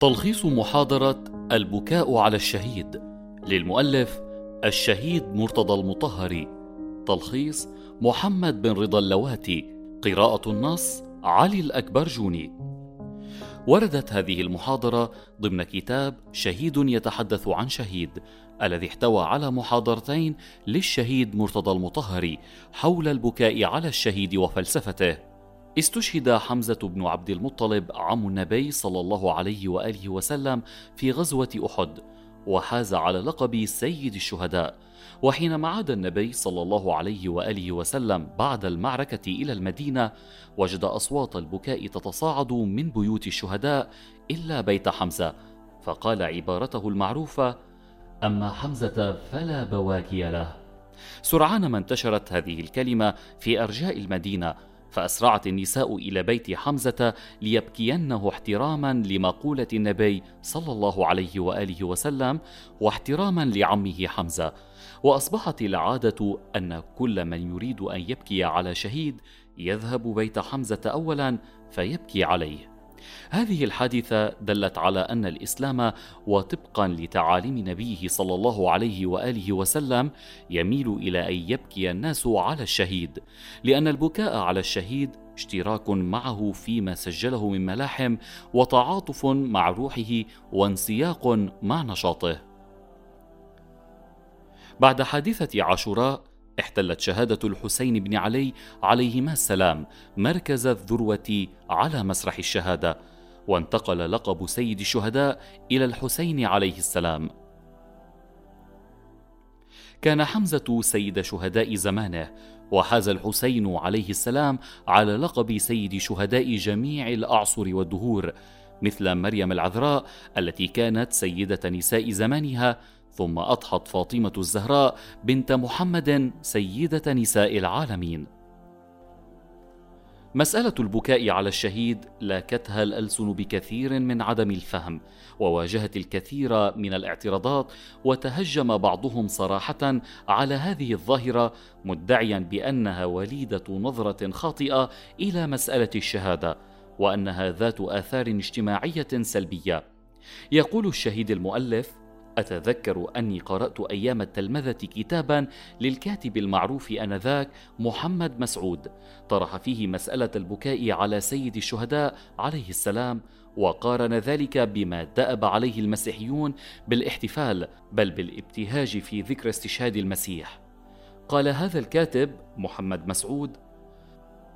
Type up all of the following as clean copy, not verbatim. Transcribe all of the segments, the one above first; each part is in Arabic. تلخيص محاضرة البكاء على الشهيد للمؤلف الشهيد مرتضى المطهري. تلخيص محمد بن رضا اللواتي. قراءة النص علي الأكبر جوني. وردت هذه المحاضرة ضمن كتاب شهيد يتحدث عن شهيد، الذي احتوى على محاضرتين للشهيد مرتضى المطهري حول البكاء على الشهيد وفلسفته. استشهد حمزة بن عبد المطلب عم النبي صلى الله عليه وآله وسلم في غزوة أحد، وحاز على لقب سيد الشهداء. وحينما عاد النبي صلى الله عليه وآله وسلم بعد المعركة إلى المدينة، وجد أصوات البكاء تتصاعد من بيوت الشهداء إلا بيت حمزة، فقال عبارته المعروفة: أما حمزة فلا بواكي له. سرعان ما انتشرت هذه الكلمة في أرجاء المدينة، فأسرعت النساء إلى بيت حمزة ليبكينه احتراما لمقولة النبي صلى الله عليه وآله وسلم، واحتراما لعمه حمزة. وأصبحت العادة أن كل من يريد أن يبكي على شهيد يذهب بيت حمزة أولا فيبكي عليه. هذه الحادثة دلت على أن الإسلام، وطبقا لتعاليم نبيه صلى الله عليه وآله وسلم، يميل إلى أن يبكي الناس على الشهيد، لأن البكاء على الشهيد اشتراك معه فيما سجله من ملاحم، وتعاطف مع روحه، وانسياق مع نشاطه. بعد حادثة عاشوراء احتلت شهادة الحسين بن علي عليهما السلام مركز الذروة على مسرح الشهادة، وانتقل لقب سيد الشهداء إلى الحسين عليه السلام. كان حمزة سيد شهداء زمانه، وحاز الحسين عليه السلام على لقب سيد شهداء جميع الأعصر والدهور، مثل مريم العذراء التي كانت سيدة نساء زمانها، ثم أضحت فاطمة الزهراء بنت محمد سيدة نساء العالمين. مسألة البكاء على الشهيد لاكتها الألسن بكثير من عدم الفهم، وواجهت الكثير من الاعتراضات، وتهجم بعضهم صراحة على هذه الظاهرة، مدعيا بأنها وليدة نظرة خاطئة إلى مسألة الشهادة، وأنها ذات آثار اجتماعية سلبية. يقول الشهيد المؤلف: أتذكر أني قرأت أيام التلمذة كتابا للكاتب المعروف آنذاك محمد مسعود، طرح فيه مسألة البكاء على سيد الشهداء عليه السلام، وقارن ذلك بما دأب عليه المسيحيون بالاحتفال، بل بالابتهاج في ذكر استشهاد المسيح. قال هذا الكاتب محمد مسعود: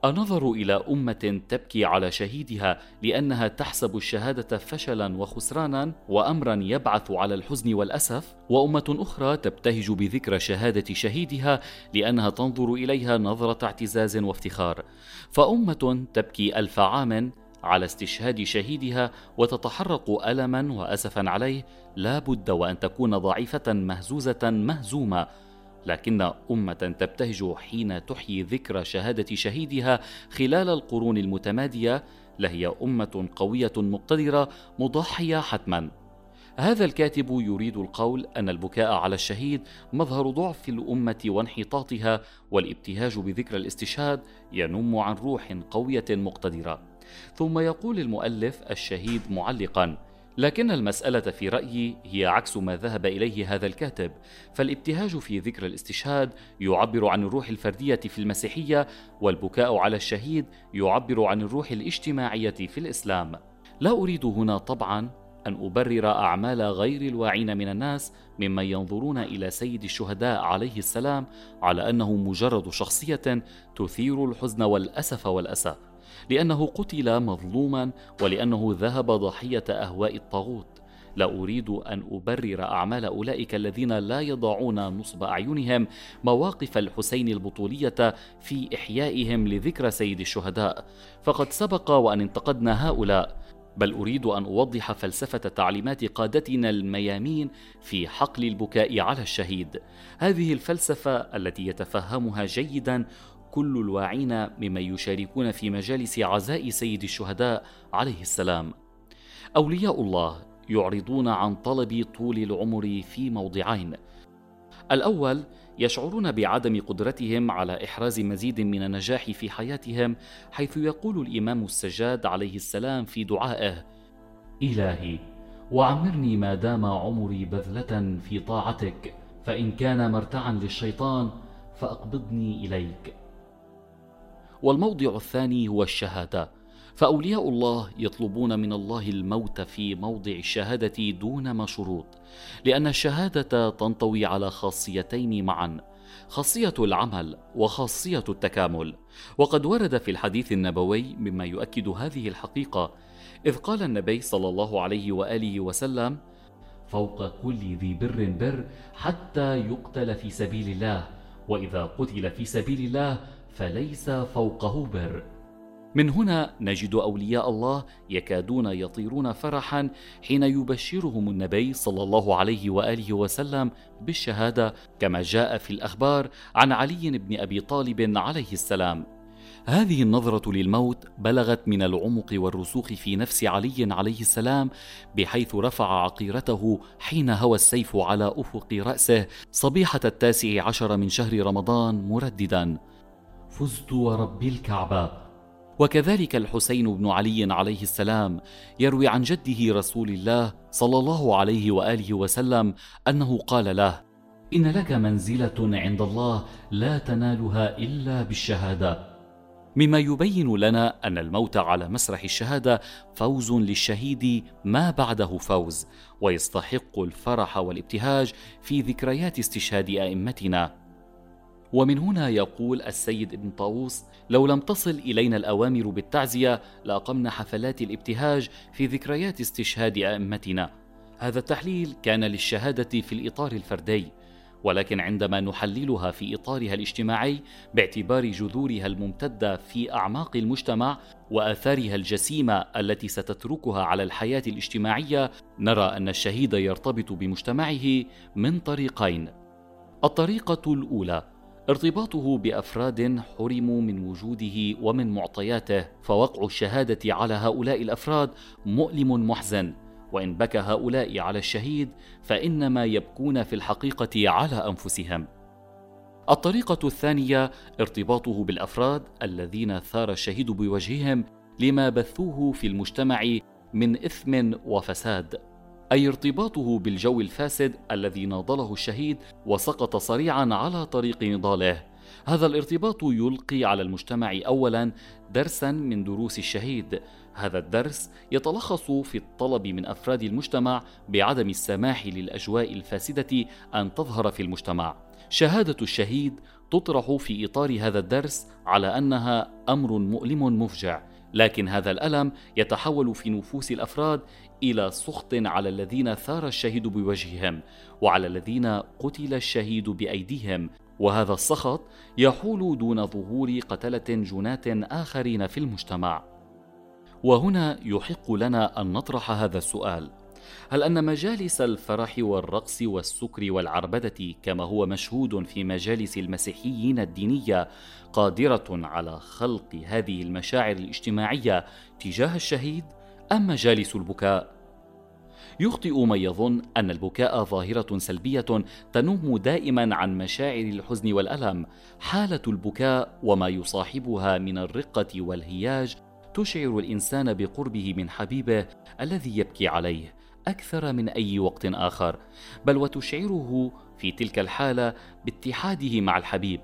أنظر إلى أمة تبكي على شهيدها لأنها تحسب الشهادة فشلا وخسرانا، وأمرا يبعث على الحزن والأسف، وأمة أخرى تبتهج بذكرى شهادة شهيدها لأنها تنظر إليها نظرة اعتزاز وافتخار، فأمة تبكي ألف عام على استشهاد شهيدها وتتحرق ألما وأسفا عليه، لا بد وأن تكون ضعيفة مهزوزة مهزومة، لكن أمة تبتهج حين تحيي ذكرى شهادة شهيدها خلال القرون المتمادية، لهي أمة قوية مقتدرة مضحية حتما. هذا الكاتب يريد القول أن البكاء على الشهيد مظهر ضعف الأمة وانحطاطها، والابتهاج بذكرى الاستشهاد ينم عن روح قوية مقتدرة. ثم يقول المؤلف الشهيد معلقا: لكن المسألة في رأيي هي عكس ما ذهب إليه هذا الكاتب، فالابتهاج في ذكر الاستشهاد يعبر عن الروح الفردية في المسيحية، والبكاء على الشهيد يعبر عن الروح الاجتماعية في الإسلام. لا أريد هنا طبعا أن أبرر أعمال غير الواعين من الناس ممن ينظرون إلى سيد الشهداء عليه السلام على أنه مجرد شخصية تثير الحزن والأسف والأسى، لأنه قتل مظلوما ولأنه ذهب ضحية أهواء الطاغوت. لا أريد أن أبرر أعمال أولئك الذين لا يضعون نصب أعينهم مواقف الحسين البطولية في إحيائهم لذكرى سيد الشهداء، فقد سبق وأن انتقدنا هؤلاء، بل أريد أن أوضح فلسفة تعليمات قادتنا الميامين في حقل البكاء على الشهيد. هذه الفلسفة التي يتفهمها جيدا كل الواعين ممن يشاركون في مجالس عزاء سيد الشهداء عليه السلام. أولياء الله يعرضون عن طلب طول العمر في موضعين: الأول، يشعرون بعدم قدرتهم على إحراز مزيد من النجاح في حياتهم، حيث يقول الإمام السجاد عليه السلام في دعائه: إلهي وعمرني ما دام عمري بذلة في طاعتك، فإن كان مرتعا للشيطان فأقبضني إليك. والموضع الثاني هو الشهادة، فأولياء الله يطلبون من الله الموت في موضع الشهادة دون ما شروط، لأن الشهادة تنطوي على خاصيتين معا، خاصية العمل وخاصية التكامل. وقد ورد في الحديث النبوي مما يؤكد هذه الحقيقة، إذ قال النبي صلى الله عليه وآله وسلم: فوق كل ذي بر بر حتى يقتل في سبيل الله، وإذا قتل في سبيل الله فليس فوقه بر. من هنا نجد أولياء الله يكادون يطيرون فرحا حين يبشرهم النبي صلى الله عليه وآله وسلم بالشهادة، كما جاء في الأخبار عن علي بن أبي طالب عليه السلام. هذه النظرة للموت بلغت من العمق والرسوخ في نفس علي عليه السلام، بحيث رفع عقيرته حين هوى السيف على أفق رأسه صبيحة 19 من شهر رمضان مرددا: فزت ورب الكعبة. وكذلك الحسين بن علي عليه السلام يروي عن جده رسول الله صلى الله عليه وآله وسلم أنه قال له: إن لك منزلة عند الله لا تنالها إلا بالشهادة، مما يبين لنا أن الموت على مسرح الشهادة فوز للشهيد ما بعده فوز، ويستحق الفرح والابتهاج في ذكريات استشهاد أئمتنا. ومن هنا يقول السيد ابن طاووس: لو لم تصل إلينا الأوامر بالتعزية لأقمنا حفلات الابتهاج في ذكريات استشهاد أئمتنا. هذا التحليل كان للشهادة في الإطار الفردي، ولكن عندما نحللها في إطارها الاجتماعي باعتبار جذورها الممتدة في أعماق المجتمع وآثارها الجسيمة التي ستتركها على الحياة الاجتماعية، نرى أن الشهيد يرتبط بمجتمعه من طريقين. الطريقة الأولى ارتباطه بأفراد حرموا من وجوده ومن معطياته، فوقع الشهادة على هؤلاء الأفراد مؤلم محزن، وإن بكى هؤلاء على الشهيد فإنما يبكون في الحقيقة على أنفسهم. الطريقة الثانية ارتباطه بالأفراد الذين ثار الشهيد بوجههم لما بثوه في المجتمع من إثم وفساد، أي ارتباطه بالجو الفاسد الذي ناضله الشهيد وسقط صريعا على طريق نضاله. هذا الارتباط يلقي على المجتمع أولا درسا من دروس الشهيد. هذا الدرس يتلخص في الطلب من أفراد المجتمع بعدم السماح للأجواء الفاسدة أن تظهر في المجتمع. شهادة الشهيد تطرح في إطار هذا الدرس على أنها أمر مؤلم مفجع، لكن هذا الألم يتحول في نفوس الأفراد إلى سخط على الذين ثار الشهيد بوجههم وعلى الذين قتل الشهيد بأيديهم، وهذا السخط يحول دون ظهور قتلة جنات آخرين في المجتمع. وهنا يحق لنا أن نطرح هذا السؤال: هل أن مجالس الفرح والرقص والسكر والعربدة كما هو مشهود في مجالس المسيحيين الدينية قادرة على خلق هذه المشاعر الاجتماعية تجاه الشهيد، أم مجالس البكاء؟ يخطئ من يظن أن البكاء ظاهرة سلبية تنم دائما عن مشاعر الحزن والألم. حالة البكاء وما يصاحبها من الرقة والهياج تشعر الإنسان بقربه من حبيبه الذي يبكي عليه أكثر من أي وقت آخر، بل وتشعره في تلك الحالة باتحاده مع الحبيب.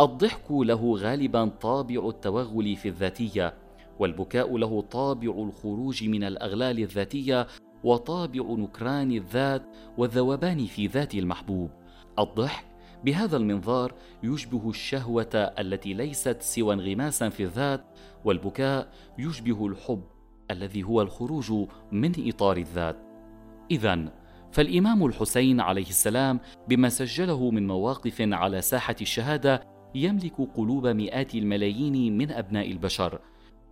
الضحك له غالبا طابع التوغل في الذاتية، والبكاء له طابع الخروج من الأغلال الذاتية وطابع نكران الذات والذوبان في ذات المحبوب. الضحك بهذا المنظار يشبه الشهوة التي ليست سوى انغماسا في الذات، والبكاء يشبه الحب الذي هو الخروج من إطار الذات. إذن فالإمام الحسين عليه السلام بما سجله من مواقف على ساحة الشهادة يملك قلوب مئات الملايين من أبناء البشر،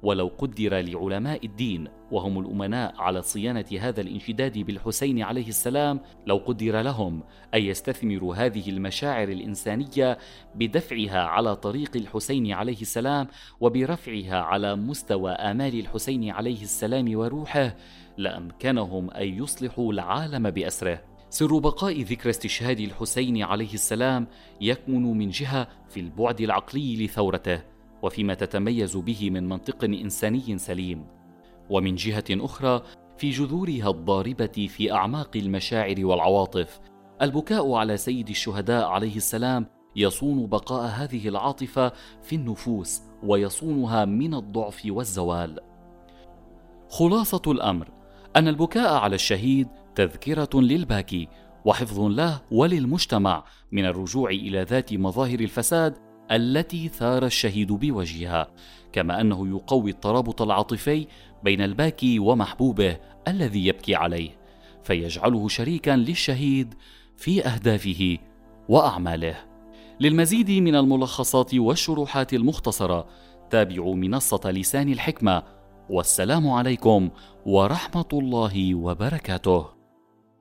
ولو قدر لعلماء الدين وهم الأمناء على صيانة هذا الانشداد بالحسين عليه السلام، لو قدر لهم أن يستثمروا هذه المشاعر الإنسانية بدفعها على طريق الحسين عليه السلام وبرفعها على مستوى آمال الحسين عليه السلام وروحه، لأمكنهم أن يصلحوا العالم بأسره. سر بقاء ذكرى استشهاد الحسين عليه السلام يكمن من جهة في البعد العقلي لثورته وفيما تتميز به من منطق إنساني سليم، ومن جهة أخرى في جذورها الضاربة في أعماق المشاعر والعواطف. البكاء على سيد الشهداء عليه السلام يصون بقاء هذه العاطفة في النفوس ويصونها من الضعف والزوال. خلاصة الأمر أن البكاء على الشهيد تذكرة للباكي وحفظ له وللمجتمع من الرجوع إلى ذات مظاهر الفساد التي ثار الشهيد بوجهها، كما أنه يقوي الترابط العاطفي بين الباكي ومحبوبه الذي يبكي عليه، فيجعله شريكا للشهيد في أهدافه وأعماله. للمزيد من الملخصات والشروحات المختصرة تابعوا منصة لسان الحكمة، والسلام عليكم ورحمة الله وبركاته.